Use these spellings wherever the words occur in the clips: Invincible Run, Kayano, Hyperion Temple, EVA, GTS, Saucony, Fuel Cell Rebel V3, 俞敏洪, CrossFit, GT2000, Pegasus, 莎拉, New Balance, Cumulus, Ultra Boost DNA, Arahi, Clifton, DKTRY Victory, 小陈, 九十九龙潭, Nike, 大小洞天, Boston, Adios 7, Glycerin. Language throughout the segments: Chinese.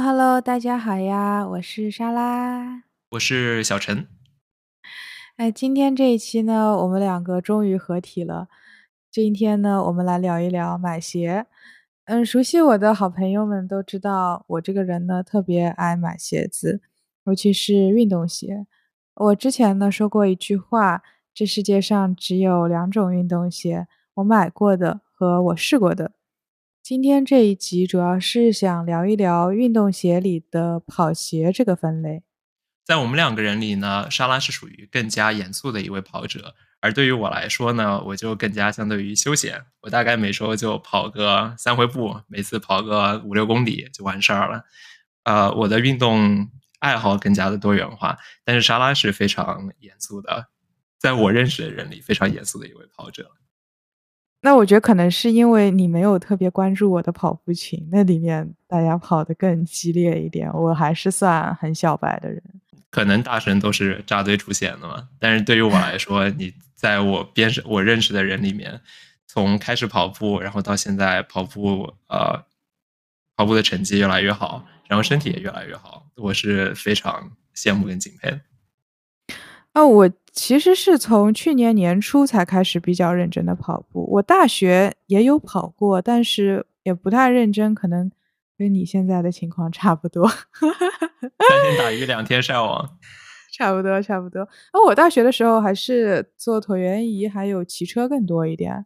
Hello， 大家好呀，我是莎拉，我是小陈。今天这一期呢，我们两个终于合体了。今天呢，我们来聊一聊买鞋。熟悉我的好朋友们都知道，我这个人呢特别爱买鞋子，尤其是运动鞋。我之前呢说过一句话，这世界上只有两种运动鞋，我买过的和我试过的。今天这一集主要是想聊一聊运动鞋里的跑鞋这个分类。在我们两个人里呢，莎拉是属于更加严肃的一位跑者，而对于我来说呢，我就更加相对于休闲。我大概每周就跑个3回步，每次跑个5-6公里就完事儿了。我的运动爱好更加的多元化，但是莎拉是非常严肃的，在我认识的人里非常严肃的一位跑者。那我觉得可能是因为你没有特别关注我的跑步群，那里面大家跑得更激烈一点，我还是算很小白的人。可能大神都是扎堆出现的嘛，但是对于我来说你在我认识的人里面，从开始跑步然后到现在跑步的成绩越来越好，然后身体也越来越好，我是非常羡慕跟敬佩的。我其实是从去年年初才开始比较认真的跑步。我大学也有跑过，但是也不太认真，可能跟你现在的情况差不多。3天打鱼2天晒网，差不多。我大学的时候还是做椭圆仪还有骑车更多一点。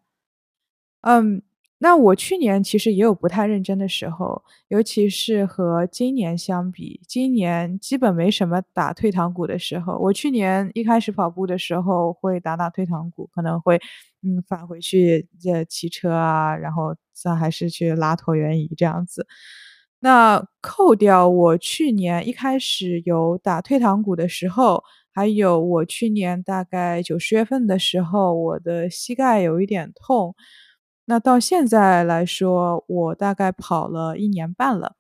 那我去年其实也有不太认真的时候，尤其是和今年相比，今年基本没什么打退堂鼓的时候。我去年一开始跑步的时候会打退堂鼓，可能会返回去骑车啊，然后再还是去拉椭圆仪这样子。那扣掉我去年一开始有打退堂鼓的时候，还有我去年大概9-10月份的时候我的膝盖有一点痛，那到现在来说我大概跑了1年半了。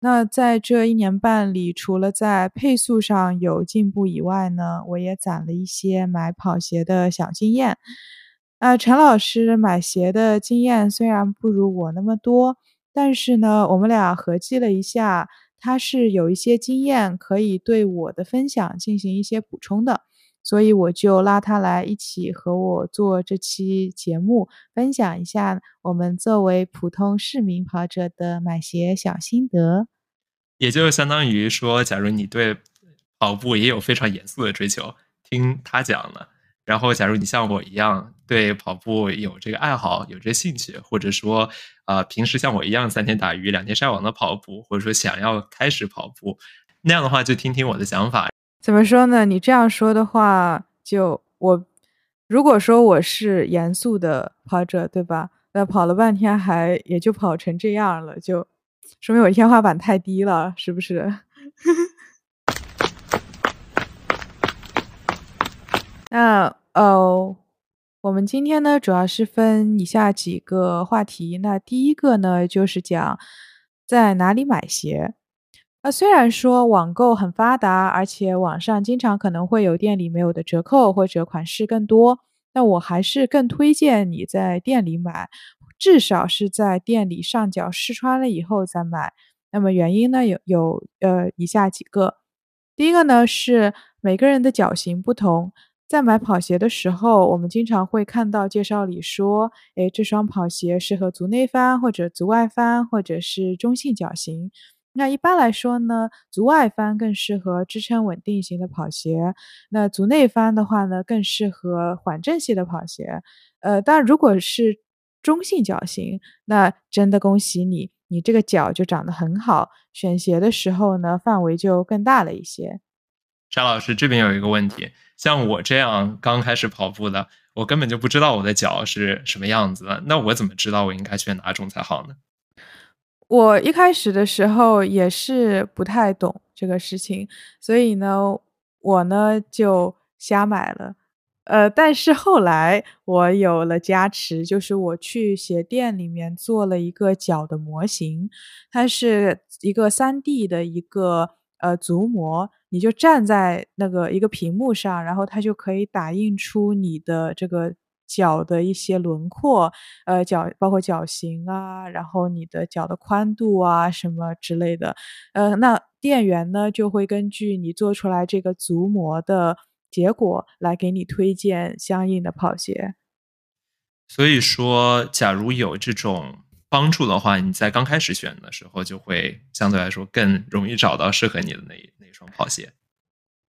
那在这1年半里，除了在配速上有进步以外呢，我也攒了一些买跑鞋的小经验。陈老师买鞋的经验虽然不如我那么多，但是呢我们俩合计了一下，他是有一些经验可以对我的分享进行一些补充的，所以我就拉他来一起和我做这期节目，分享一下我们作为普通市民跑者的买鞋小心得。也就相当于说，假如你对跑步也有非常严肃的追求，听他讲了，然后假如你像我一样对跑步有这个爱好有这兴趣，或者说平时像我一样3天打鱼2天晒网的跑步，或者说想要开始跑步，那样的话就听听我的想法。怎么说呢，你这样说的话，就我如果说我是严肃的跑者，对吧，那跑了半天还也就跑成这样了，就说明我天花板太低了，是不是？那我们今天呢主要是分以下几个话题。那第一个呢就是讲在哪里买鞋。虽然说网购很发达，而且网上经常可能会有店里没有的折扣或者款式更多，但我还是更推荐你在店里买，至少是在店里上脚试穿了以后再买。那么原因呢有以下几个。第一个呢是每个人的脚型不同，在买跑鞋的时候，我们经常会看到介绍里说，这双跑鞋适合足内翻或者足外翻或者是中性脚型。那一般来说呢，足外翻更适合支撑稳定型的跑鞋，那足内翻的话呢更适合缓震系的跑鞋。但如果是中性脚型，那真的恭喜你，你这个脚就长得很好，选鞋的时候呢范围就更大了一些。沙老师这边有一个问题，像我这样刚开始跑步的，我根本就不知道我的脚是什么样子的，那我怎么知道我应该选哪种才好呢？我一开始的时候也是不太懂这个事情，所以呢我呢就瞎买了。但是后来我有了加持，就是我去鞋店里面做了一个脚的模型，它是一个 3D 的一个足模，你就站在那个一个屏幕上，然后它就可以打印出你的这个脚的一些轮廓，脚包括脚型啊，然后你的脚的宽度啊什么之类的。那店员呢就会根据你做出来这个足模的结果来给你推荐相应的跑鞋。所以说，假如有这种帮助的话，你在刚开始选的时候就会相对来说更容易找到适合你的那双跑鞋。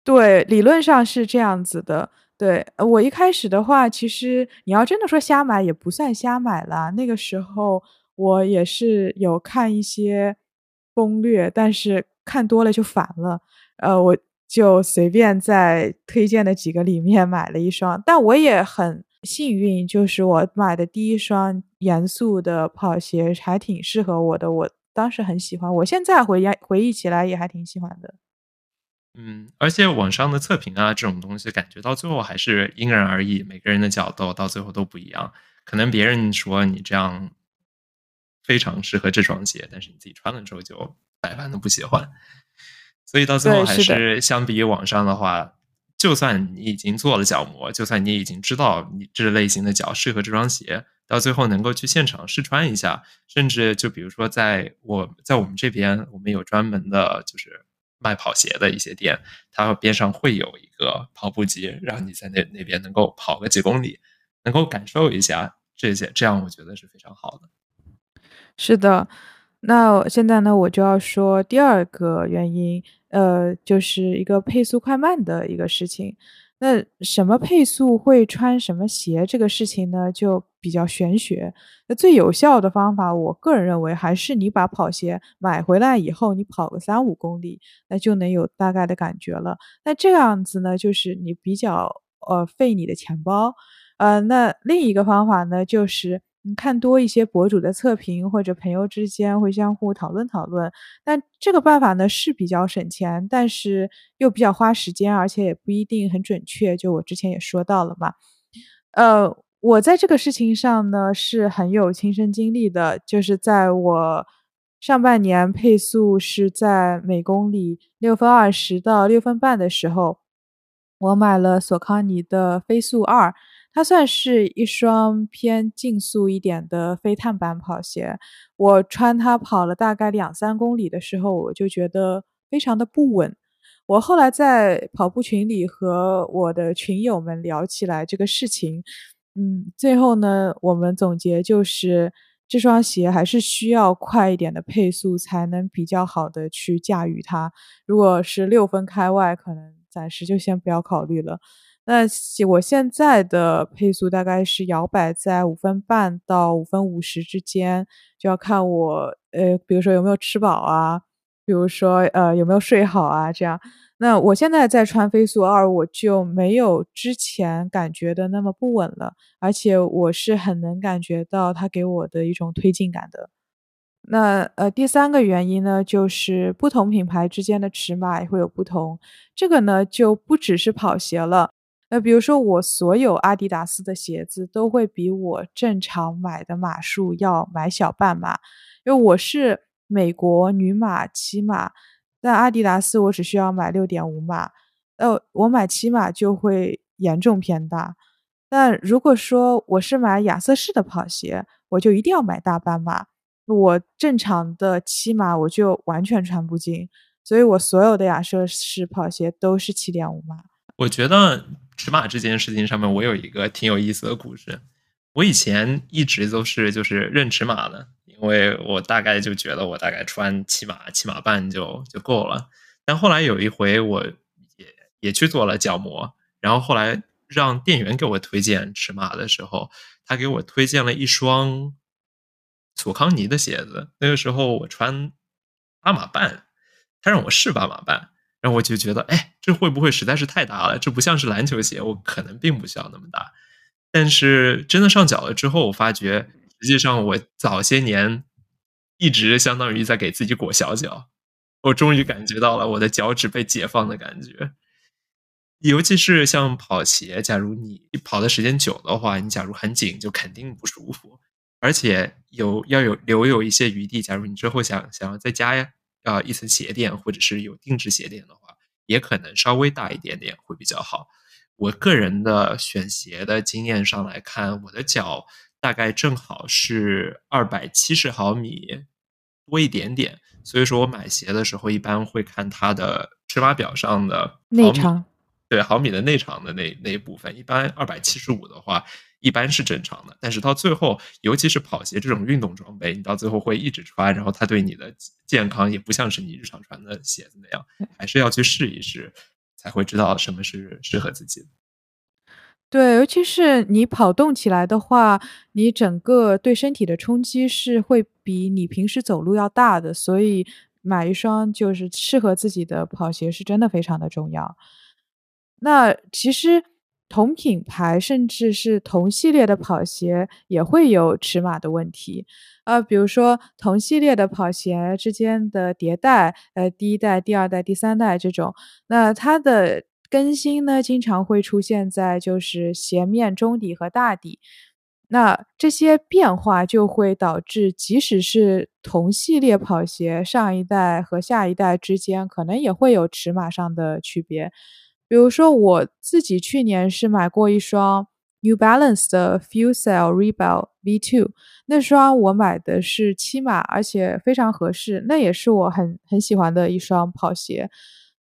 对，理论上是这样子的。对，我一开始的话，其实你要真的说瞎买也不算瞎买啦。那个时候我也是有看一些攻略，但是看多了就烦了，我就随便在推荐的几个里面买了一双。但我也很幸运，就是我买的第一双严肃的跑鞋还挺适合我的，我当时很喜欢，我现在回忆起来也还挺喜欢的。而且网上的测评啊这种东西，感觉到最后还是因人而异，每个人的角度到最后都不一样。可能别人说你这样非常适合这双鞋，但是你自己穿了之后就百般的不喜欢。所以到最后还是相比于网上的话，就算你已经做了脚模，就算你已经知道你这类型的脚适合这双鞋，到最后能够去现场试穿一下，甚至就比如说在我们这边，我们有专门的就是卖跑鞋的一些店，它边上会有一个跑步机，让你在那边能够跑个几公里，能够感受一下这些，这样我觉得是非常好的。是的，那现在呢，我就要说第二个原因，就是一个配速快慢的一个事情。那什么配速会穿什么鞋这个事情呢，就比较玄学。那最有效的方法，我个人认为还是你把跑鞋买回来以后，你跑个3-5公里，那就能有大概的感觉了。那这样子呢，就是你比较费你的钱包。那另一个方法呢，就是你看多一些博主的测评，或者朋友之间会相互讨论讨论。但这个办法呢是比较省钱，但是又比较花时间，而且也不一定很准确，就我之前也说到了嘛。我在这个事情上呢是很有亲身经历的，就是在我上半年配速是在每公里6分20到6分半的时候，我买了索康尼的飞速2，它算是一双偏竞速一点的非碳板跑鞋。我穿它跑了大概2-3公里的时候，我就觉得非常的不稳。我后来在跑步群里和我的群友们聊起来这个事情，最后呢，我们总结就是这双鞋还是需要快一点的配速才能比较好的去驾驭它。如果是6分开外，可能暂时就先不要考虑了。那我现在的配速大概是摇摆在5分半到5分50之间，就要看我比如说有没有吃饱啊，比如说有没有睡好啊，这样。那我现在在穿飞速2，我就没有之前感觉的那么不稳了，而且我是很能感觉到它给我的一种推进感的。那第三个原因呢，就是不同品牌之间的尺码也会有不同。这个呢就不只是跑鞋了。那比如说我所有阿迪达斯的鞋子都会比我正常买的码数要买小半码，因为我是美国女码7码，但阿迪达斯我只需要买 6.5码，我买7码就会严重偏大。但如果说我是买亚瑟士的跑鞋，我就一定要买大半码，我正常的7码我就完全穿不进，所以我所有的亚瑟士跑鞋都是 7.5码。我觉得尺码这件事情上面，我有一个挺有意思的故事。我以前一直都是就是认尺码的，因为我大概就觉得我大概穿7码7码半就够了。但后来有一回我也去做了脚模，然后后来让店员给我推荐尺码的时候，他给我推荐了一双索康尼的鞋子。那个时候我穿8码半，他让我试8码半，然后我就觉得，这会不会实在是太大了？这不像是篮球鞋，我可能并不需要那么大。但是真的上脚了之后，我发觉，实际上我早些年一直相当于在给自己裹小脚。我终于感觉到了我的脚趾被解放的感觉。尤其是像跑鞋，假如你跑的时间久的话，你假如很紧就肯定不舒服，而且要留有一些余地，假如你之后想要再加一层鞋垫，或者是有定制鞋垫的话，也可能稍微大一点点会比较好。我个人的选鞋的经验上来看，我的脚大概正好是270毫米多一点点，所以说我买鞋的时候一般会看它的尺码表上的内长，对，毫米的内长的那一部分，一般275的话一般是正常的，但是到最后尤其是跑鞋这种运动装备，你到最后会一直穿，然后它对你的健康也不像是你日常穿的鞋子那样，还是要去试一试才会知道什么是适合自己的。对，尤其是你跑动起来的话，你整个对身体的冲击是会比你平时走路要大的，所以买一双就是适合自己的跑鞋是真的非常的重要。那其实同品牌甚至是同系列的跑鞋也会有尺码的问题，比如说同系列的跑鞋之间的迭代，第一代、第二代、第三代这种，那它的更新呢经常会出现在就是鞋面、中底和大底，那这些变化就会导致即使是同系列跑鞋，上一代和下一代之间可能也会有尺码上的区别。比如说我自己去年是买过一双 New Balance 的 Fuel Cell Rebel V2， 那双我买的是7码，而且非常合适，那也是我很喜欢的一双跑鞋。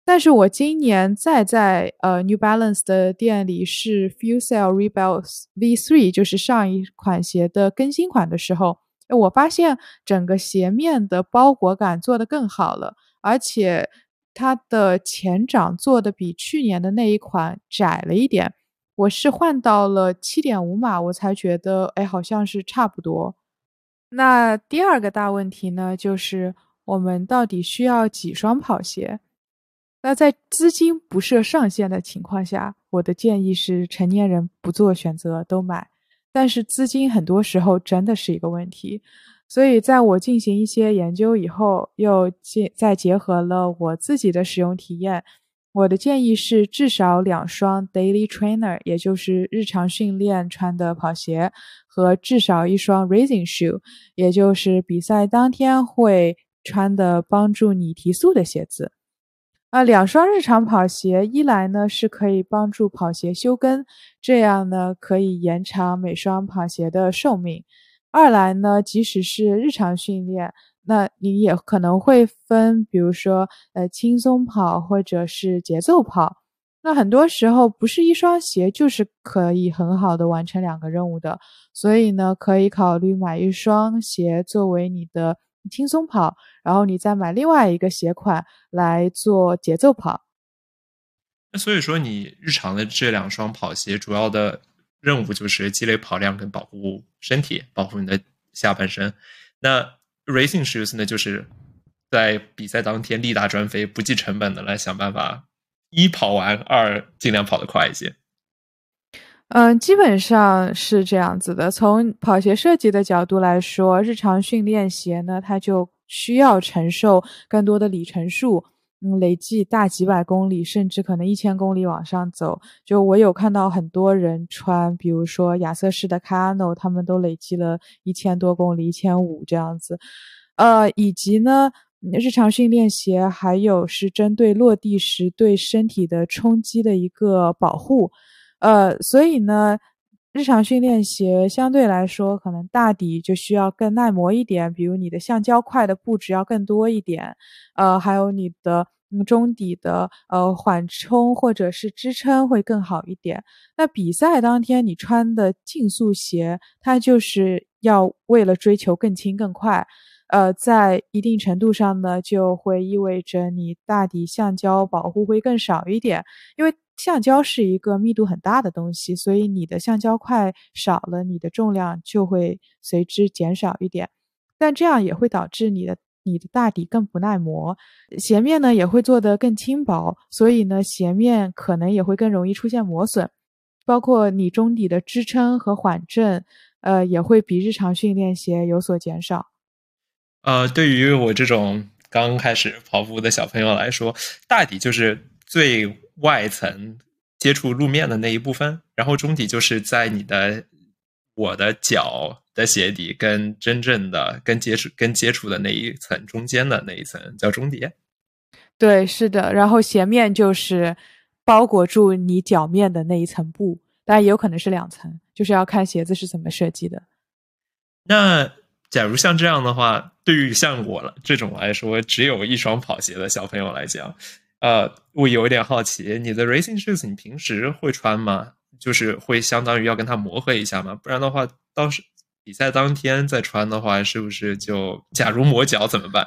但是我今年再在New Balance 的店里试 Fuel Cell Rebel V3， 就是上一款鞋的更新款的时候，我发现整个鞋面的包裹感做得更好了，而且它的前掌做的比去年的那一款窄了一点，我是换到了 7.5 码，我才觉得好像是差不多。那第二个大问题呢，就是我们到底需要几双跑鞋？那在资金不设上限的情况下，我的建议是成年人不做选择都买，但是资金很多时候真的是一个问题，所以在我进行一些研究以后，又再结合了我自己的使用体验，我的建议是至少2双 daily trainer， 也就是日常训练穿的跑鞋，和至少1双 racing shoe， 也就是比赛当天会穿的帮助你提速的鞋子。2双日常跑鞋，一来呢是可以帮助跑鞋休耕，这样呢可以延长每双跑鞋的寿命。二来呢，即使是日常训练，那你也可能会分，比如说轻松跑或者是节奏跑。那很多时候不是一双鞋就是可以很好的完成2个任务的，所以呢，可以考虑买一双鞋作为你的轻松跑，然后你再买另外一个鞋款来做节奏跑。那所以说，你日常的这2双跑鞋主要的任务就是积累跑量跟保护身体，保护你的下半身。那 racing shoes 呢，就是在比赛当天力大专飞，不计成本的来想办法一跑完，2尽量跑得快一些。基本上是这样子的。从跑鞋设计的角度来说，日常训练鞋呢，它就需要承受更多的里程数，累计大几百公里，甚至可能1000公里往上走。就我有看到很多人穿，比如说亚瑟士的 Kayano， 他们都累计了1000多公里，1500这样子。以及呢，日常训练鞋还有是针对落地时对身体的冲击的一个保护。所以呢，日常训练鞋相对来说可能大底就需要更耐磨一点，比如你的橡胶块的布置要更多一点，还有你的中底的缓冲或者是支撑会更好一点。那比赛当天你穿的竞速鞋，它就是要为了追求更轻更快，在一定程度上呢，就会意味着你大底橡胶保护会更少一点，因为橡胶是一个密度很大的东西，所以你的橡胶块少了，你的重量就会随之减少一点，但这样也会导致你的大底更不耐磨，鞋面呢也会做得更轻薄，所以呢鞋面可能也会更容易出现磨损，包括你中底的支撑和缓震，也会比日常训练鞋有所减少。对于我这种刚开始跑步的小朋友来说，大底就是最外层接触路面的那一部分，然后中底就是在你的我的脚的鞋底跟真正的跟接触的那一层中间的那一层叫中底。对，是的，然后鞋面就是包裹住你脚面的那一层布，当然也有可能是两层，就是要看鞋子是怎么设计的。那假如像这样的话，对于像我这种来说只有一双跑鞋的小朋友来讲，我有一点好奇，你的 racing shoes 你平时会穿吗？就是会相当于要跟它磨合一下吗？不然的话，到时比赛当天再穿的话，是不是就假如磨脚怎么办？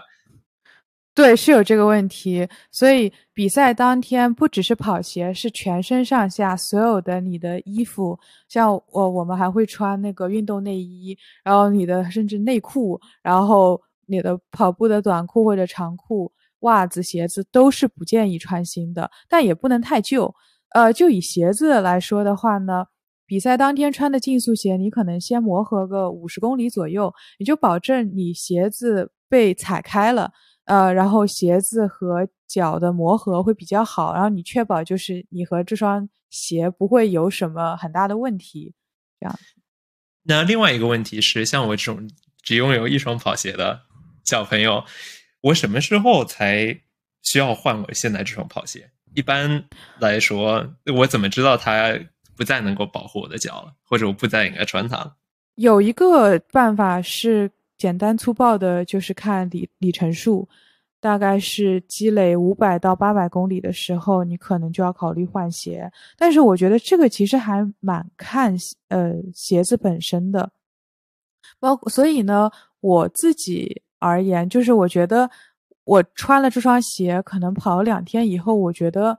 对，是有这个问题。所以比赛当天不只是跑鞋，是全身上下所有的你的衣服，像我们还会穿那个运动内衣，然后你的甚至内裤，然后你的跑步的短裤或者长裤，袜子、鞋子都是不建议穿新的，但也不能太旧。就以鞋子来说的话呢，比赛当天穿的竞速鞋，你可能先磨合个50公里左右，你就保证你鞋子被踩开了，然后鞋子和脚的磨合会比较好，然后你确保就是你和这双鞋不会有什么很大的问题，这样。那另外一个问题是，像我这种只拥有一双跑鞋的小朋友，我什么时候才需要换我现在这双跑鞋？一般来说，我怎么知道它不再能够保护我的脚了，或者我不再应该穿它了？有一个办法是简单粗暴的，就是看里程数，大概是积累500到800公里的时候，你可能就要考虑换鞋。但是我觉得这个其实还蛮看鞋子本身的，所以呢，我自己而言，就是我觉得我穿了这双鞋可能跑了2天以后，我觉得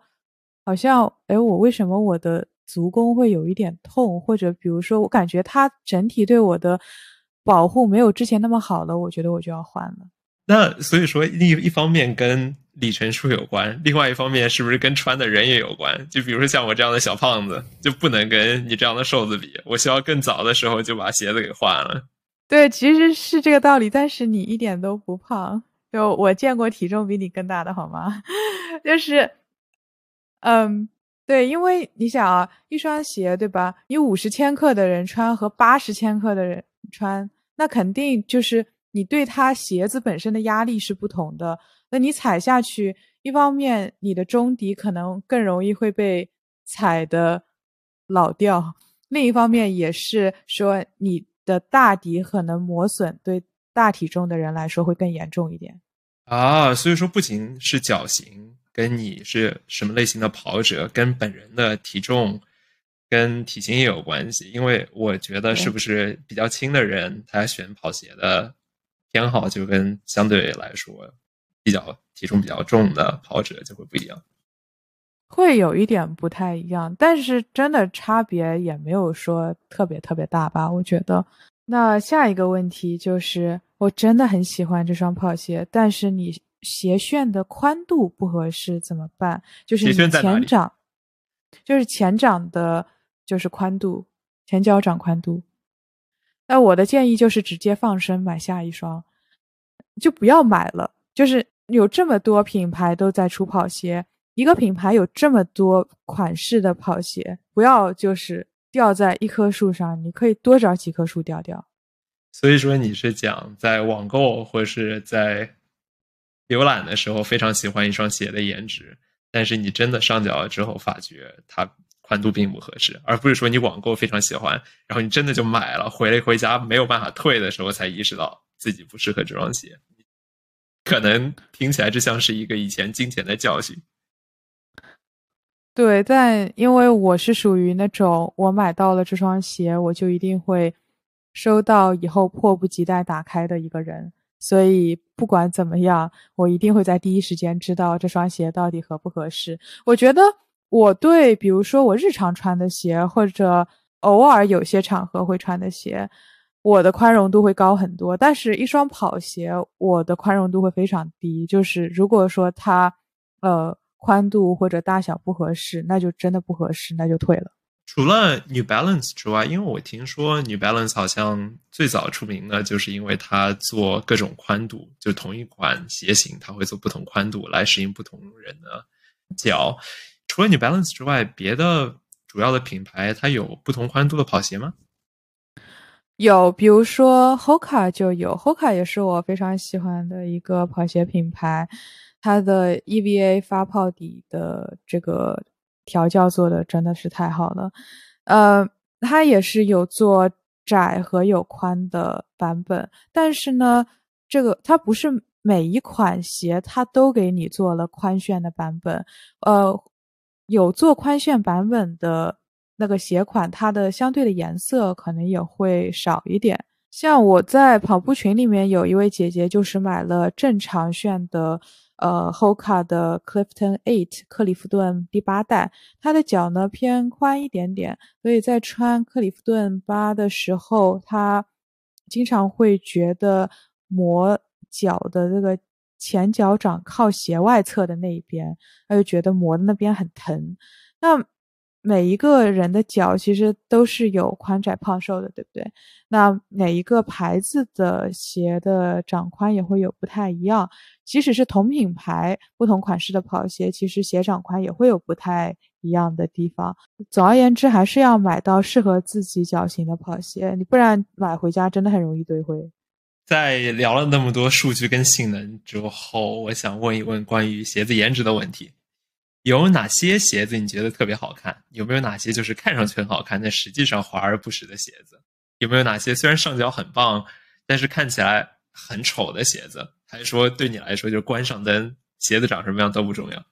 好像我为什么我的足弓会有一点痛，或者比如说我感觉它整体对我的保护没有之前那么好了，我觉得我就要换了。那所以说一方面跟里程数有关，另外一方面是不是跟穿的人也有关？就比如说像我这样的小胖子就不能跟你这样的瘦子比，我需要更早的时候就把鞋子给换了。对，其实是这个道理，但是你一点都不胖，就我见过体重比你更大的好吗？就是对，因为你想啊，一双鞋对吧，你50千克的人穿和80千克的人穿，那肯定就是你对它鞋子本身的压力是不同的。那你踩下去，一方面你的中底可能更容易会被踩的老掉，另一方面也是说你的大底可能磨损对大体重的人来说会更严重一点啊。所以说不仅是脚型跟你是什么类型的跑者，跟本人的体重跟体型也有关系。因为我觉得是不是比较轻的人他选跑鞋的偏好就跟相对来说比较体重比较重的跑者就会不一样，会有一点不太一样，但是真的差别也没有说特别特别大吧，我觉得。那下一个问题就是，我真的很喜欢这双跑鞋，但是你鞋楦的宽度不合适怎么办？就是你前掌，就是前掌的，就是宽度，前脚掌宽度。那我的建议就是直接放生买下一双，就不要买了。就是有这么多品牌都在出跑鞋，一个品牌有这么多款式的跑鞋，不要就是掉在一棵树上，你可以多找几棵树掉掉。所以说你是讲在网购或是在浏览的时候非常喜欢一双鞋的颜值，但是你真的上脚了之后发觉它宽度并不合适，而不是说你网购非常喜欢，然后你真的就买了，回家没有办法退的时候才意识到自己不适合这双鞋。可能听起来这像是一个以前金钱的教训。对，但因为我是属于那种我买到了这双鞋我就一定会收到以后迫不及待打开的一个人，所以不管怎么样我一定会在第一时间知道这双鞋到底合不合适。我觉得我对比如说我日常穿的鞋或者偶尔有些场合会穿的鞋，我的宽容度会高很多，但是一双跑鞋我的宽容度会非常低，就是如果说它宽度或者大小不合适，那就真的不合适，那就退了。除了 New Balance 之外，因为我听说 New Balance 好像最早出名的就是因为它做各种宽度，就同一款鞋型它会做不同宽度来适应不同人的脚。除了New Balance 之外，别的主要的品牌它有不同宽度的跑鞋吗？有，比如说 Hoka 就有， Hoka 也是我非常喜欢的一个跑鞋品牌，它的 EVA 发泡底的这个调教做的真的是太好了。它也是有做窄和有宽的版本，但是呢，这个它不是每一款鞋它都给你做了宽楦的版本。有做宽楦版本的那个鞋款，它的相对的颜色可能也会少一点。像我在跑步群里面有一位姐姐就是买了正常楦的Hoka 的 Clifton 8克里夫顿第八代，它的脚呢偏宽一点点，所以在穿克里夫顿8的时候，它经常会觉得磨脚的这个前脚掌靠鞋外侧的那一边，他就觉得磨的那边很疼。那每一个人的脚其实都是有宽窄胖瘦的，对不对？那每一个牌子的鞋的掌宽也会有不太一样，即使是同品牌不同款式的跑鞋，其实鞋掌宽也会有不太一样的地方。总而言之，还是要买到适合自己脚型的跑鞋，你不然买回家真的很容易堆灰。在聊了那么多数据跟性能之后，我想问一问关于鞋子颜值的问题。有哪些鞋子你觉得特别好看？有没有哪些就是看上去很好看但实际上华而不实的鞋子？有没有哪些虽然上脚很棒但是看起来很丑的鞋子？还是说对你来说就是关上灯，鞋子长什么样都不重要？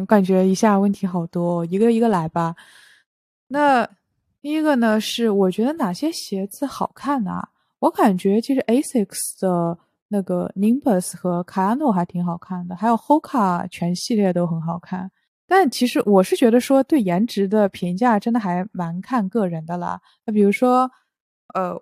我感觉一下问题好多，一个一个来吧。那第一个呢，是我觉得哪些鞋子好看啊？我感觉其实 ASICS 的那个 Nimbus 和 Kayano 还挺好看的，还有 Hoka 全系列都很好看。但其实我是觉得说对颜值的评价真的还蛮看个人的啦。那比如说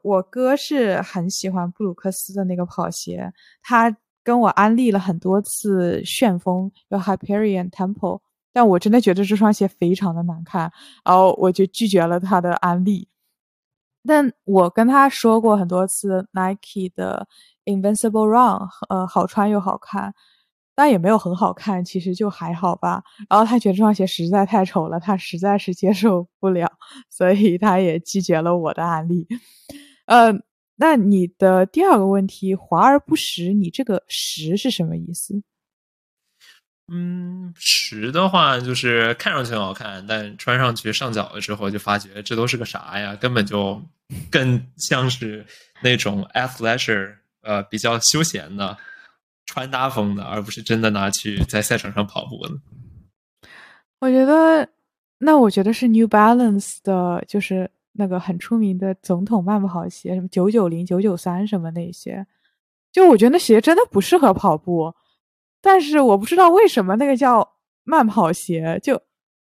我哥是很喜欢布鲁克斯的那个跑鞋，他跟我安利了很多次旋风有 Hyperion Temple， 但我真的觉得这双鞋非常的难看，然后我就拒绝了他的安利。但我跟他说过很多次 Nike 的 Invincible Run， 好穿又好看，但也没有很好看，其实就还好吧。然后他觉得这双鞋实在太丑了，他实在是接受不了，所以他也拒绝了我的案例。那你的第二个问题，华而不实，你这个实是什么意思？实的话就是看上去很好看，但穿上去上脚了之后就发觉这都是个啥呀，根本就更像是那种 athleisure 比较休闲的穿搭风的，而不是真的拿去在赛场上跑步的。我觉得是 New Balance 的，就是那个很出名的总统慢跑鞋，什么990 993什么那些，就我觉得那鞋真的不适合跑步，但是我不知道为什么那个叫慢跑鞋，就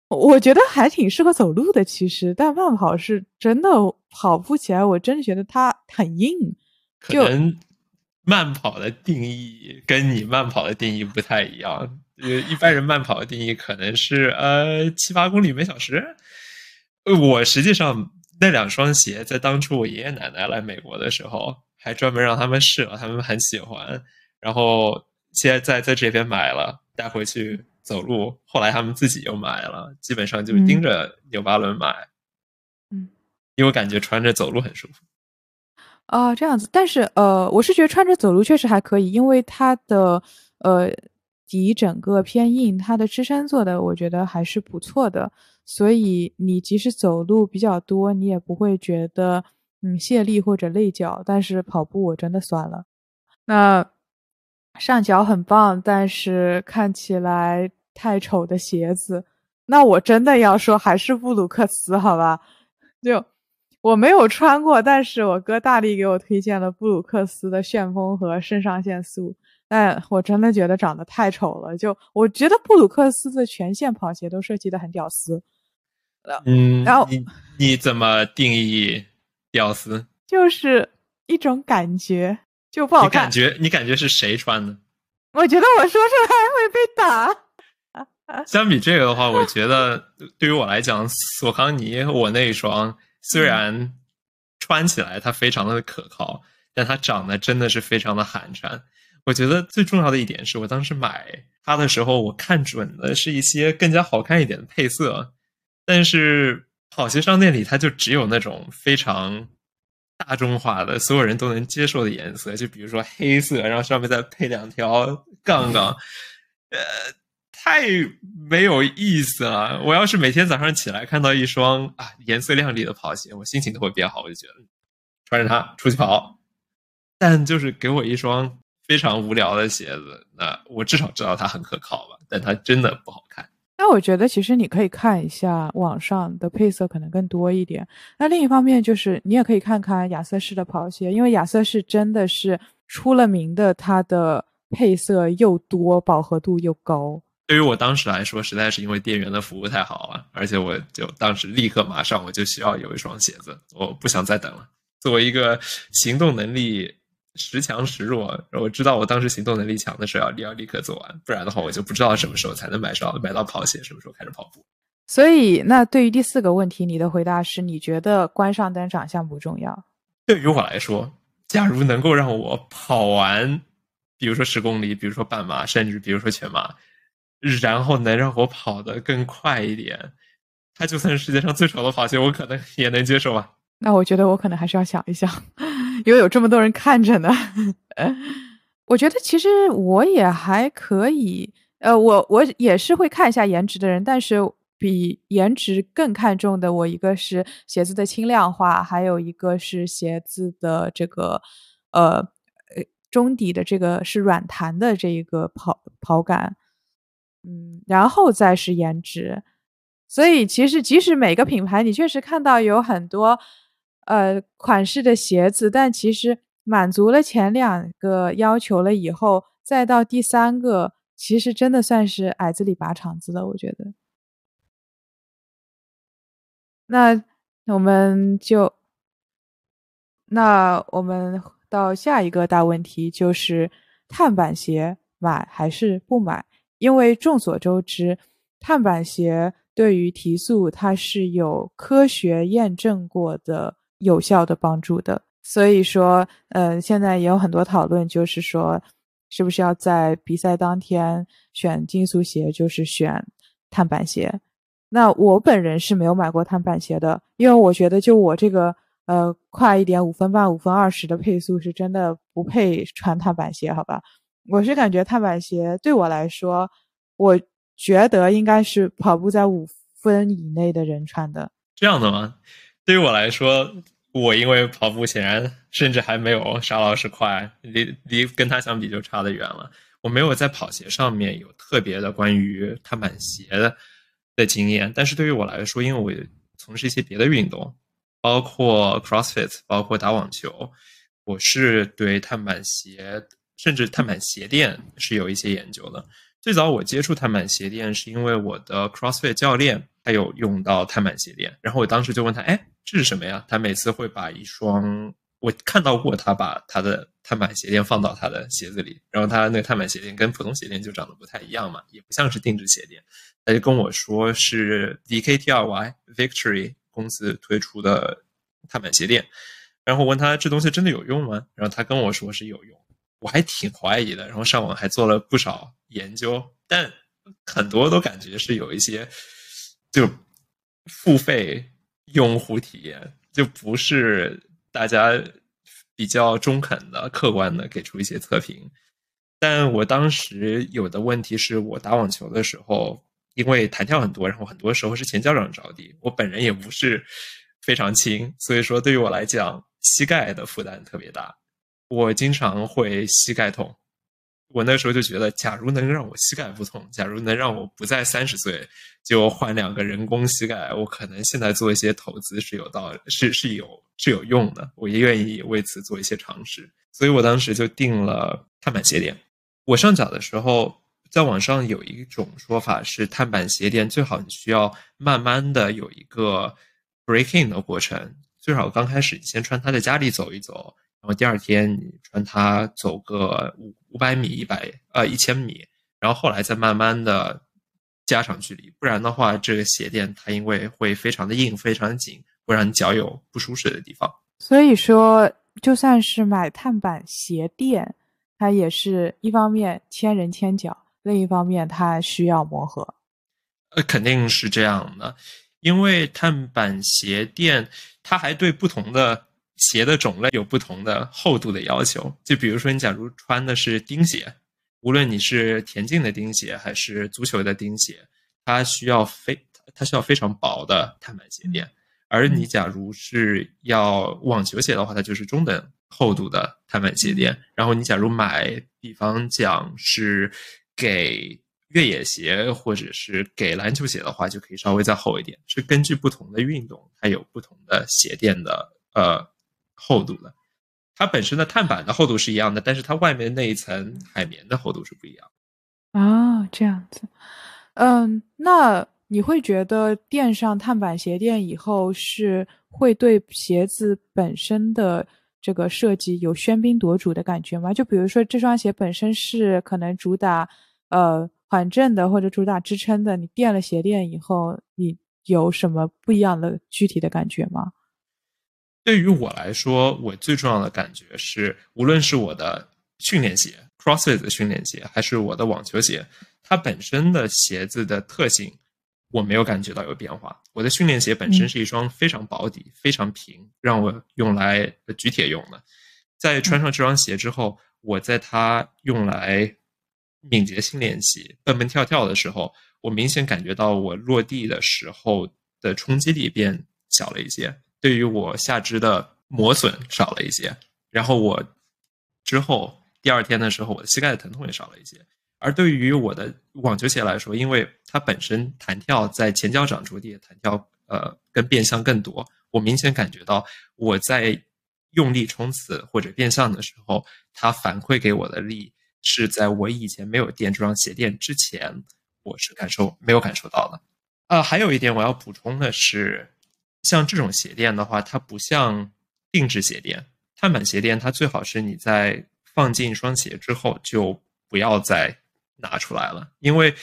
我觉得还挺适合走路的其实，但慢跑是真的跑不起来，我真的觉得它很硬。可能慢跑的定义跟你慢跑的定义不太一样，一般人慢跑的定义可能是7-8公里/小时。我实际上那两双鞋在当初我爷爷奶奶来美国的时候还专门让他们试了，他们很喜欢，然后现在在这边买了带回去走路，后来他们自己又买了，基本上就盯着纽巴伦买。因为我感觉穿着走路很舒服。这样子。但是我是觉得穿着走路确实还可以，因为它的底整个偏硬，它的支撑做的我觉得还是不错的，所以你即使走路比较多你也不会觉得卸力或者累脚，但是跑步我真的算了。那上脚很棒但是看起来太丑的鞋子，那我真的要说还是布鲁克斯好吧。就我没有穿过，但是我哥大力给我推荐了布鲁克斯的旋风和肾上腺素，但我真的觉得长得太丑了，就我觉得布鲁克斯的全线跑鞋都设计的很屌丝。然后你怎么定义屌丝？就是一种感觉就不好看。你感觉是谁穿的？我觉得我说出来会被打。相比这个的话，我觉得对于我来讲，索康尼我那一双虽然穿起来它非常的可靠，但它长得真的是非常的寒碜。我觉得最重要的一点是我当时买它的时候，我看准的是一些更加好看一点的配色，但是跑鞋商店里它就只有那种非常大众化的所有人都能接受的颜色，就比如说黑色，然后上面再配两条杠杠，太没有意思了。我要是每天早上起来看到一双啊颜色亮丽的跑鞋，我心情都会变好，我就觉得穿着它出去跑。但就是给我一双非常无聊的鞋子，那我至少知道它很可靠吧，但它真的不好看。那我觉得其实你可以看一下网上的配色可能更多一点，那另一方面就是你也可以看看亚瑟士的跑鞋，因为亚瑟士真的是出了名的，它的配色又多，饱和度又高。对于我当时来说实在是因为店员的服务太好了，而且我就当时立刻马上我就需要有一双鞋子，我不想再等了。作为一个行动能力时强时弱，我知道我当时行动能力强的时候要立刻做完，不然的话我就不知道什么时候才能买到跑鞋，什么时候开始跑步。所以那对于第四个问题，你的回答是你觉得关上灯长相不重要。对于我来说，假如能够让我跑完比如说10公里，比如说半马，甚至比如说全马，然后能让我跑得更快一点，它就算是世界上最丑的跑鞋我可能也能接受吧。那我觉得我可能还是要想一想，因为有这么多人看着呢。我觉得其实我也还可以，我也是会看一下颜值的人，但是比颜值更看重的，我一个是鞋子的轻量化，还有一个是鞋子的这个中底的这个是软弹的这一个跑感，然后再是颜值。所以其实即使每个品牌你确实看到有很多款式的鞋子，但其实满足了前两个要求了以后，再到第三个其实真的算是矮子里拔长子了，我觉得。那我们到下一个大问题，就是碳板鞋买还是不买。因为众所周知，碳板鞋对于提速它是有科学验证过的有效的帮助的，所以说现在也有很多讨论，就是说是不是要在比赛当天选竞速鞋，就是选碳板鞋。那我本人是没有买过碳板鞋的，因为我觉得就我这个快一点5分半5分20的配速是真的不配穿碳板鞋，好吧。我是感觉碳板鞋对我来说，我觉得应该是跑步在5分以内的人穿的。这样的吗？对于我来说，我因为跑步显然甚至还没有沙老师快，离跟他相比就差得远了。我没有在跑鞋上面有特别的关于碳板鞋的经验，但是对于我来说，因为我从事一些别的运动，包括 CrossFit， 包括打网球，我是对碳板鞋甚至碳板鞋垫是有一些研究的。最早我接触碳板鞋垫是因为我的 CrossFit 教练他有用到碳板鞋垫，然后我当时就问他，这是什么呀？他每次会把一双，我看到过他把他的碳板鞋垫放到他的鞋子里，然后他那个碳板鞋垫跟普通鞋垫就长得不太一样嘛，也不像是定制鞋垫，他就跟我说是 DKTRY Victory 公司推出的碳板鞋垫，然后问他这东西真的有用吗？然后他跟我说是有用，我还挺怀疑的，然后上网还做了不少研究，但很多都感觉是有一些就付费用户体验，就不是大家比较中肯的客观的给出一些测评。但我当时有的问题是，我打网球的时候因为弹跳很多，然后很多时候是前脚掌着地，我本人也不是非常轻，所以说对于我来讲膝盖的负担特别大，我经常会膝盖痛。我那时候就觉得，假如能让我膝盖不痛，假如能让我不在30岁就换两个人工膝盖，我可能现在做一些投资是有道理，是有用的，我也愿意为此做一些尝试。所以我当时就定了碳板鞋垫。我上脚的时候，在网上有一种说法是，碳板鞋垫最好你需要慢慢的有一个 break in 的过程，最好刚开始你先穿它在家里走一走，然后第二天你穿它走个500米、1000米，然后后来再慢慢的加长距离，不然的话这个鞋垫它因为会非常的硬非常紧，会让你脚有不舒适的地方。所以说就算是买碳板鞋垫，它也是一方面千人千脚，另一方面它需要磨合。肯定是这样的，因为碳板鞋店它还对不同的鞋的种类有不同的厚度的要求。就比如说你假如穿的是钉鞋，无论你是田径的钉鞋还是足球的钉鞋，它需要非常薄的碳板鞋垫。而你假如是要网球鞋的话，它就是中等厚度的碳板鞋垫。然后你假如买，比方讲是给越野鞋或者是给篮球鞋的话，就可以稍微再厚一点。是根据不同的运动它有不同的鞋垫的厚度的。它本身的碳板的厚度是一样的，但是它外面那一层海绵的厚度是不一样的。哦，这样子。那你会觉得垫上碳板鞋垫以后是会对鞋子本身的这个设计有喧宾夺主的感觉吗？就比如说这双鞋本身是可能主打缓震的或者主打支撑的，你垫了鞋垫以后你有什么不一样的具体的感觉吗？对于我来说，我最重要的感觉是，无论是我的训练鞋 CrossFit 的训练鞋还是我的网球鞋，它本身的鞋子的特性我没有感觉到有变化。我的训练鞋本身是一双非常薄底非常平，让我用来举铁用的。在穿上这双鞋之后，我在它用来敏捷性练习蹦蹦跳跳的时候，我明显感觉到我落地的时候的冲击力变小了一些，对于我下肢的磨损少了一些，然后我之后第二天的时候我的膝盖的疼痛也少了一些。而对于我的网球鞋来说，因为它本身弹跳在前脚掌着地的弹跳跟变向更多，我明显感觉到我在用力冲刺或者变向的时候，它反馈给我的力是在我以前没有垫这双鞋垫之前我是没有感受到的。还有一点我要补充的是，像这种鞋垫的话，它不像定制鞋垫，碳板鞋垫它最好是你在放进一双鞋之后就不要再拿出来了，因为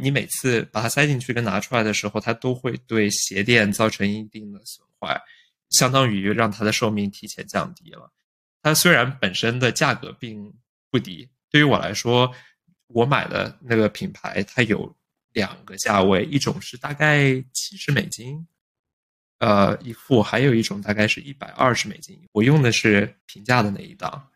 你每次把它塞进去跟拿出来的时候，它都会对鞋垫造成一定的损坏，相当于让它的寿命提前降低了。它虽然本身的价格并不低，对于我来说，我买的那个品牌它有两个价位，一种是大概$70一副，还有一种大概是$120。我用的是平价的那一档，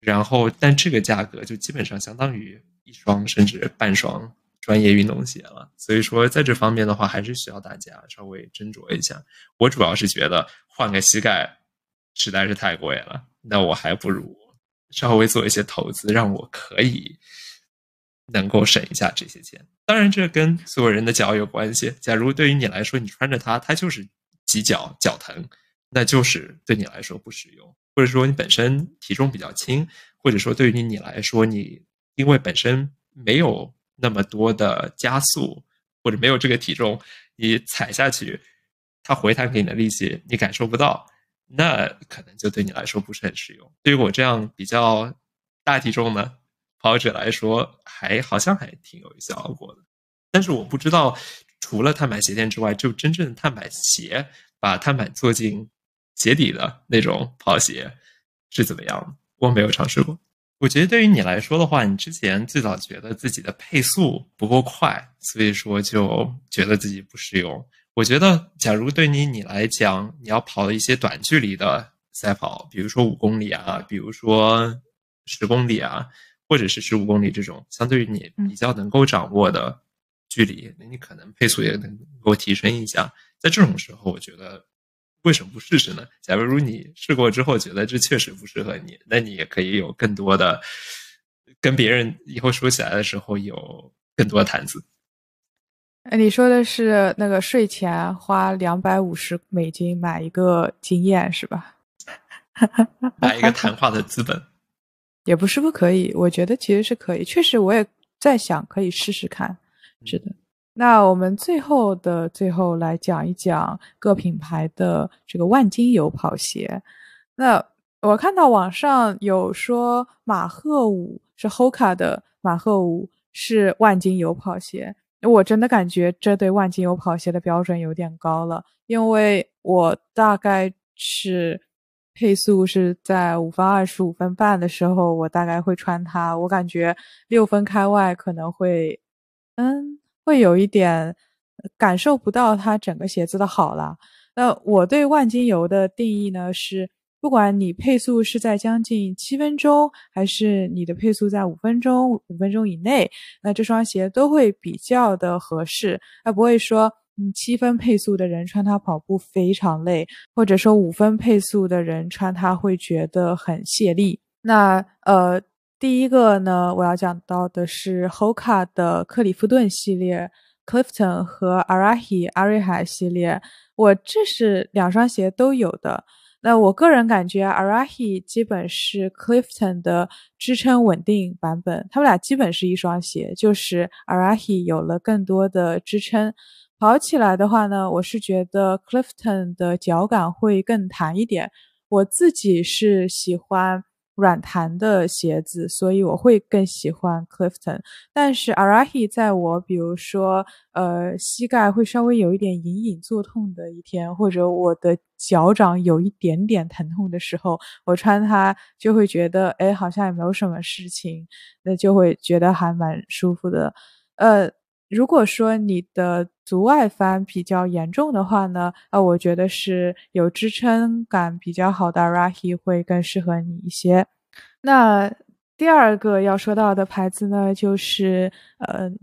然后但这个价格就基本上相当于一双甚至半双专业运动鞋了。所以说在这方面的话，还是需要大家稍微斟酌一下。我主要是觉得换个膝盖实在是太贵了，那我还不如稍微做一些投资，让我可以能够省一下这些钱。当然这跟所有人的脚有关系，假如对于你来说你穿着它，它就是挤脚脚疼，那就是对你来说不实用。或者说你本身体重比较轻，或者说对于你来说你因为本身没有那么多的加速或者没有这个体重，你踩下去它回弹给你的力气你感受不到，那可能就对你来说不是很实用。对于我这样比较大体重的跑者来说，好像还挺有效果的。但是我不知道除了碳板鞋垫之外，就真正的碳板鞋把碳板做进鞋底的那种跑鞋是怎么样的，我没有尝试过。我觉得对于你来说的话，你之前最早觉得自己的配速不够快，所以说就觉得自己不适用。我觉得假如对你来讲，你要跑一些短距离的赛跑，比如说5公里啊，比如说10公里啊，或者是15公里，这种相对于你比较能够掌握的距离，你可能配速也能够提升一下。在这种时候我觉得为什么不试试呢？假如你试过之后觉得这确实不适合你，那你也可以有更多的跟别人以后说起来的时候有更多的谈资。你说的是那个睡前花$250买一个经验是吧？买一个谈话的资本也不是不可以，我觉得其实是可以，确实我也在想可以试试看。是的。那我们最后来讲一讲各品牌的这个万金油跑鞋。那我看到网上有说马赫5是 Hoka 的，马赫5是万金油跑鞋。我真的感觉这对万金油跑鞋的标准有点高了，因为我大概是配速是在5分25分半的时候，我大概会穿它。我感觉6分开外可能会会有一点感受不到它整个鞋子的好了。那我对万金油的定义呢，是不管你配速是在将近7分钟，还是你的配速在5分钟以内，那这双鞋都会比较的合适。它不会说7分配速的人穿它跑步非常累，或者说5分配速的人穿它会觉得很泄力。那第一个呢，我要讲到的是 Hoka 的克里夫顿系列 Clifton 和 阿瑞海系列，我这是两双鞋都有的。那我个人感觉 Arahi 基本是 Clifton 的支撑稳定版本，他们俩基本是一双鞋，就是 Arahi 有了更多的支撑。跑起来的话呢，我是觉得 Clifton 的脚感会更弹一点，我自己是喜欢软弹的鞋子，所以我会更喜欢 Clifton。 但是 Arahi 在我比如说膝盖会稍微有一点隐隐作痛的一天，或者我的脚掌有一点点疼痛的时候，我穿它就会觉得好像也没有什么事情，那就会觉得还蛮舒服的。如果说你的足外翻比较严重的话呢，我觉得是有支撑感比较好的 Arahi 会更适合你一些。那第二个要说到的牌子呢，就是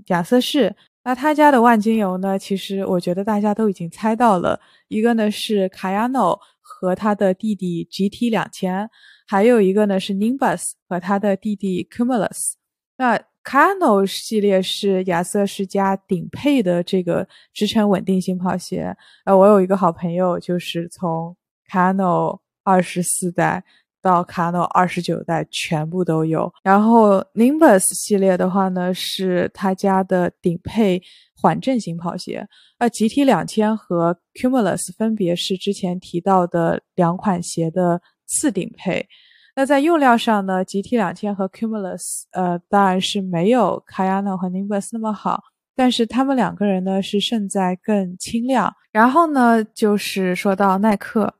亚瑟士。那他家的万金油呢，其实我觉得大家都已经猜到了，一个呢是 Kayano 和他的弟弟 GT2000， 还有一个呢是 Nimbus 和他的弟弟 Cumulus。 那Kayano 系列是亚瑟士家顶配的这个支撑稳定性跑鞋。我有一个好朋友就是从 Kayano 24代到 Kayano 29代全部都有。然后 Nimbus 系列的话呢，是他家的顶配缓震型跑鞋。GT2000 和 Cumulus 分别是之前提到的两款鞋的次顶配。那在用料上呢 ，GT2000 和 Cumulus 当然是没有 Kayano 和 Nimbus 那么好，但是他们两个人呢是胜在更轻量。然后呢，就是说到耐克，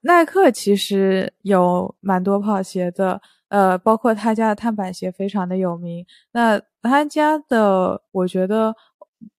耐克其实有蛮多跑鞋的，包括他家的碳板鞋非常的有名。那他家的，我觉得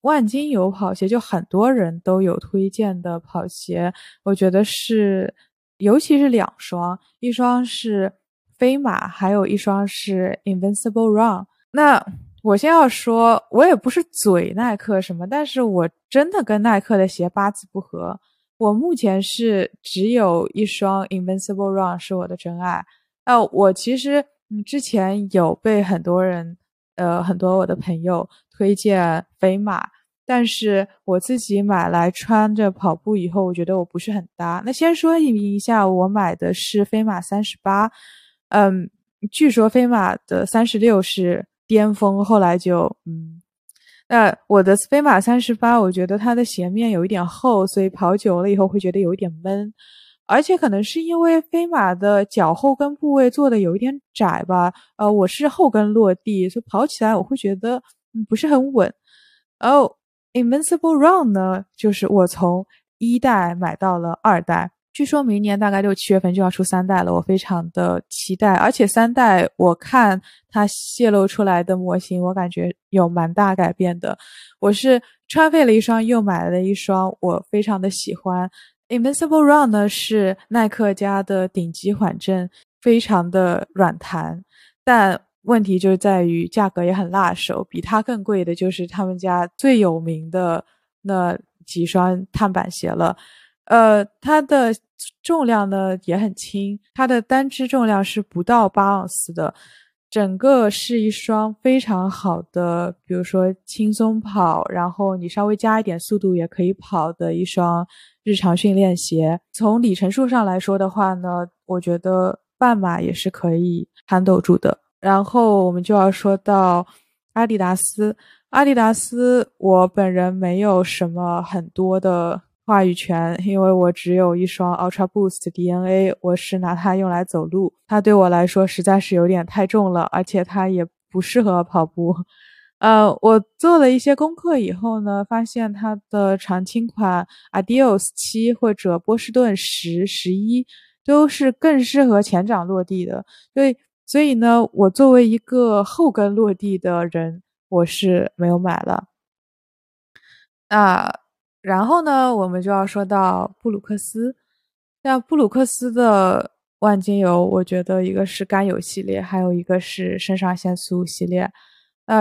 万金油跑鞋就很多人都有推荐的跑鞋，我觉得是。尤其是两双，一双是飞马，还有一双是 Invincible Run。 那我先要说，我也不是嘴耐克什么，但是我真的跟耐克的鞋八字不合。我目前是只有一双 Invincible Run 是我的真爱。我其实之前有被很多人很多我的朋友推荐飞马，但是我自己买来穿着跑步以后，我觉得我不是很搭。那先说一下，我买的是飞马38，据说飞马的36是巅峰，后来就那我的飞马38，我觉得它的鞋面有一点厚，所以跑久了以后会觉得有一点闷，而且可能是因为飞马的脚后跟部位做的有一点窄吧。我是后跟落地，所以跑起来我会觉得不是很稳。Invincible Run 呢，就是我从1代买到了2代，据说明年大概6、7月份就要出3代了，我非常的期待。而且3代我看它泄露出来的模型，我感觉有蛮大改变的。我是穿废了一双又买了一双，我非常的喜欢。 Invincible Run 呢是耐克家的顶级缓震，非常的软弹，但问题就在于价格也很辣手，比它更贵的就是他们家最有名的那几双碳板鞋了。它的重量呢也很轻，它的单只重量是不到8盎司的，整个是一双非常好的，比如说轻松跑，然后你稍微加一点速度也可以跑的一双日常训练鞋。从里程数上来说的话呢，我觉得半马也是可以handle住的。然后我们就要说到阿迪达斯。阿迪达斯我本人没有什么很多的话语权，因为我只有一双 Ultra Boost DNA， 我是拿它用来走路，它对我来说实在是有点太重了，而且它也不适合跑步。我做了一些功课以后呢，发现它的常青款 Adios 7或者波士顿10、11都是更适合前掌落地的。所以呢，我作为一个后跟落地的人，我是没有买了。然后呢，我们就要说到布鲁克斯。像布鲁克斯的万金油，我觉得一个是甘油系列，还有一个是肾上腺素系列。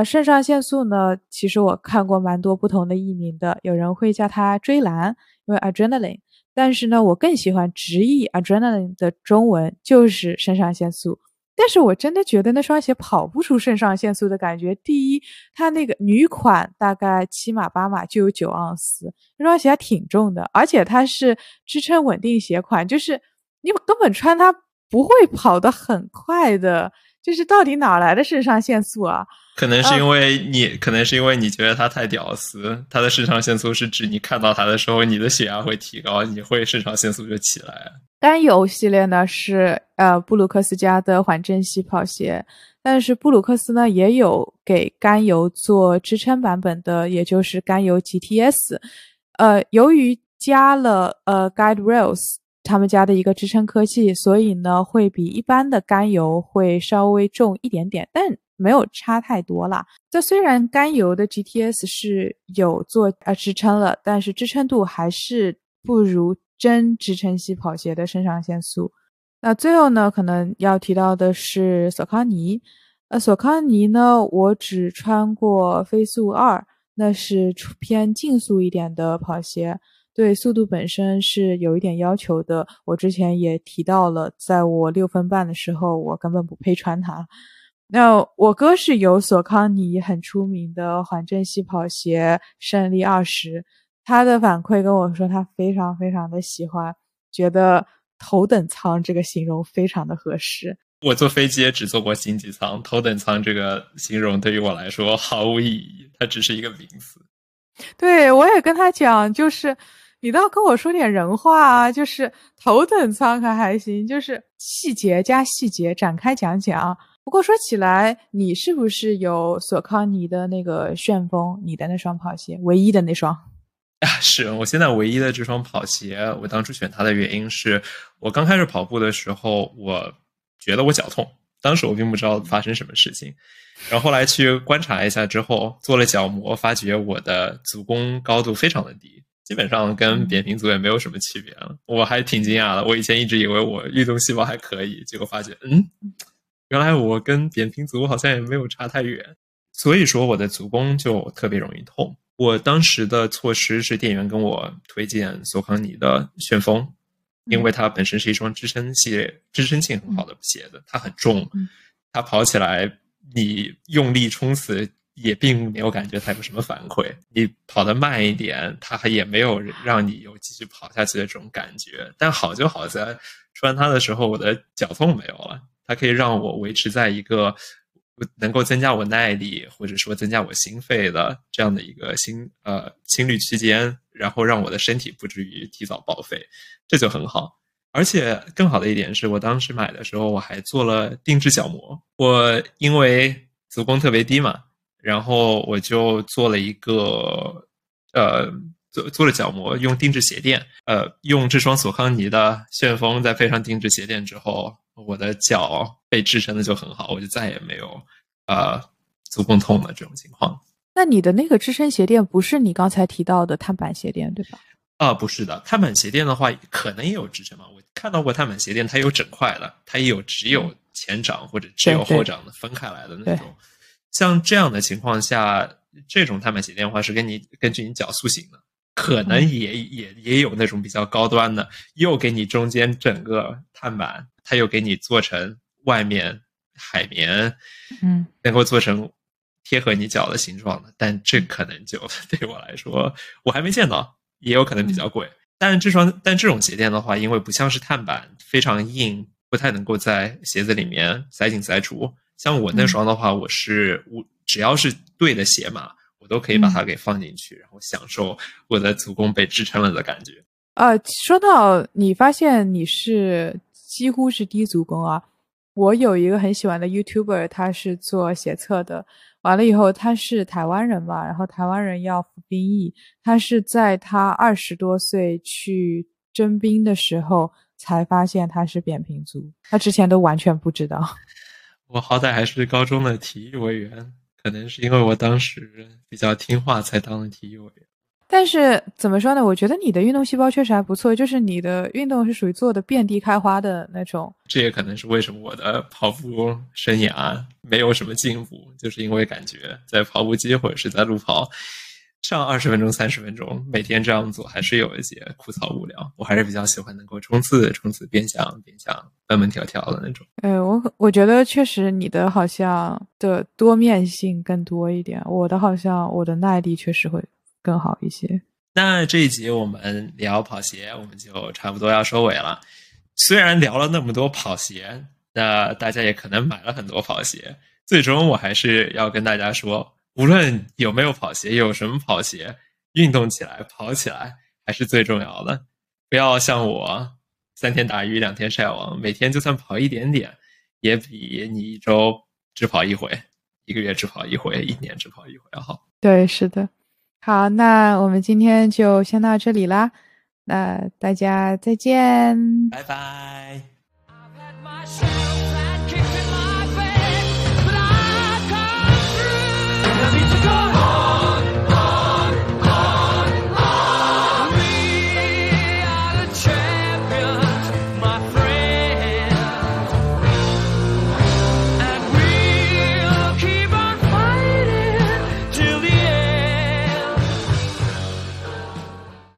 肾上腺素呢，其实我看过蛮多不同的译名的，有人会叫它追蓝，因为 adrenaline。但是呢，我更喜欢直译 adrenaline 的中文就是肾上腺素。但是我真的觉得那双鞋跑不出肾上腺素的感觉。第一，它那个女款大概7码8码就有9盎司，那双鞋还挺重的，而且它是支撑稳定鞋款，就是你根本穿它不会跑得很快的，就是到底哪来的肾上腺素啊？可能是因为你觉得它太屌丝，它的肾上腺素是指你看到它的时候，你的血压会提高，你会肾上腺素就起来。甘油系列呢是布鲁克斯家的缓震系跑鞋，但是布鲁克斯呢也有给甘油做支撑版本的，也就是甘油 GTS。由于加了guide rails 他们家的一个支撑科技，所以呢会比一般的甘油会稍微重一点点，但没有差太多啦。这虽然甘油的 GTS 是有做支撑了，但是支撑度还是不如真支撑系跑鞋的肾上腺素。那最后呢，可能要提到的是索康尼。索康尼呢，我只穿过飞速2，那是偏竞速一点的跑鞋，对速度本身是有一点要求的。我之前也提到了，在我6分半的时候，我根本不配穿它。那我哥是有索康尼很出名的缓震系跑鞋胜利20，他的反馈跟我说他非常非常的喜欢，觉得头等舱这个形容非常的合适。我坐飞机也只坐过经济舱，头等舱这个形容对于我来说毫无意义，它只是一个名词。对，我也跟他讲，就是你倒跟我说点人话啊，就是头等舱可还行，就是细节加细节展开讲讲。不过说起来，你是不是有索康尼的那个旋风，你的那双跑鞋，唯一的那双？是我现在唯一的这双跑鞋。我当初选它的原因是，我刚开始跑步的时候我觉得我脚痛，当时我并不知道发生什么事情，然后后来去观察一下之后做了脚膜，发觉我的足弓高度非常的低，基本上跟扁平足也没有什么区别了。我还挺惊讶的，我以前一直以为我运动细胞还可以，结果发觉原来我跟扁平足好像也没有差太远，所以说我的足弓就特别容易痛。我当时的措施是店员跟我推荐索康尼的旋风，因为它本身是一双支撑性很好的鞋子，它很重，它跑起来你用力冲刺也并没有感觉它有什么反馈，你跑得慢一点它也没有让你有继续跑下去的这种感觉。但好就好在穿它的时候我的脚痛没有了，它可以让我维持在一个能够增加我耐力或者说增加我心肺的这样的一个心率区间，然后让我的身体不至于提早报废，这就很好。而且更好的一点是，我当时买的时候我还做了定制脚膜，我因为足弓特别低嘛，然后我就做了一个做了脚膜，用定制鞋垫，用这双索康尼的旋风再配上定制鞋垫之后，我的脚被支撑的就很好，我就再也没有足弓痛的这种情况。那你的那个支撑鞋垫不是你刚才提到的碳板鞋垫对吧？不是的，碳板鞋垫的话可能也有支撑嘛。我看到过碳板鞋垫，它有整块的，它也有只有前掌或者只有后掌的分开来的那种。像这样的情况下，这种碳板鞋垫的话是根据你脚塑形的，可能也有那种比较高端的，又给你中间整个碳板，它又给你做成外面海绵，能够做成贴合你脚的形状的。但这可能就对我来说，我还没见到，也有可能比较贵。但这种鞋垫的话，因为不像是碳板非常硬，不太能够在鞋子里面塞进塞出。像我那双的话，我只要是对的鞋码，我都可以把它给放进去，然后享受我的足弓被支撑了的感觉。说到你发现你是几乎是低足弓啊，我有一个很喜欢的 YouTuber， 他是做鞋测的，完了以后他是台湾人嘛，然后台湾人要服兵役，他是在他20多岁去征兵的时候才发现他是扁平足，他之前都完全不知道。我好歹还是高中的体育委员，可能是因为我当时比较听话才当了体育委员。但是怎么说呢，我觉得你的运动细胞确实还不错，就是你的运动是属于做的遍地开花的那种。这也可能是为什么我的跑步生涯没有什么进步，就是因为感觉在跑步机或者是在路跑上20分钟30分钟每天这样做还是有一些枯燥无聊，我还是比较喜欢能够冲刺冲刺边想慢慢条条的那种。我觉得确实你的好像的多面性更多一点，我的好像我的耐力确实会更好一些。那这一集我们聊跑鞋我们就差不多要收尾了，虽然聊了那么多跑鞋，那大家也可能买了很多跑鞋，最终我还是要跟大家说，无论有没有跑鞋，有什么跑鞋，运动起来跑起来还是最重要的。不要像我3天打鱼2天晒网，每天就算跑一点点也比你一周只跑一回，1个月只跑一回，1年只跑一回要好。对，是的。好，那我们今天就先到这里啦，那大家再见，拜拜。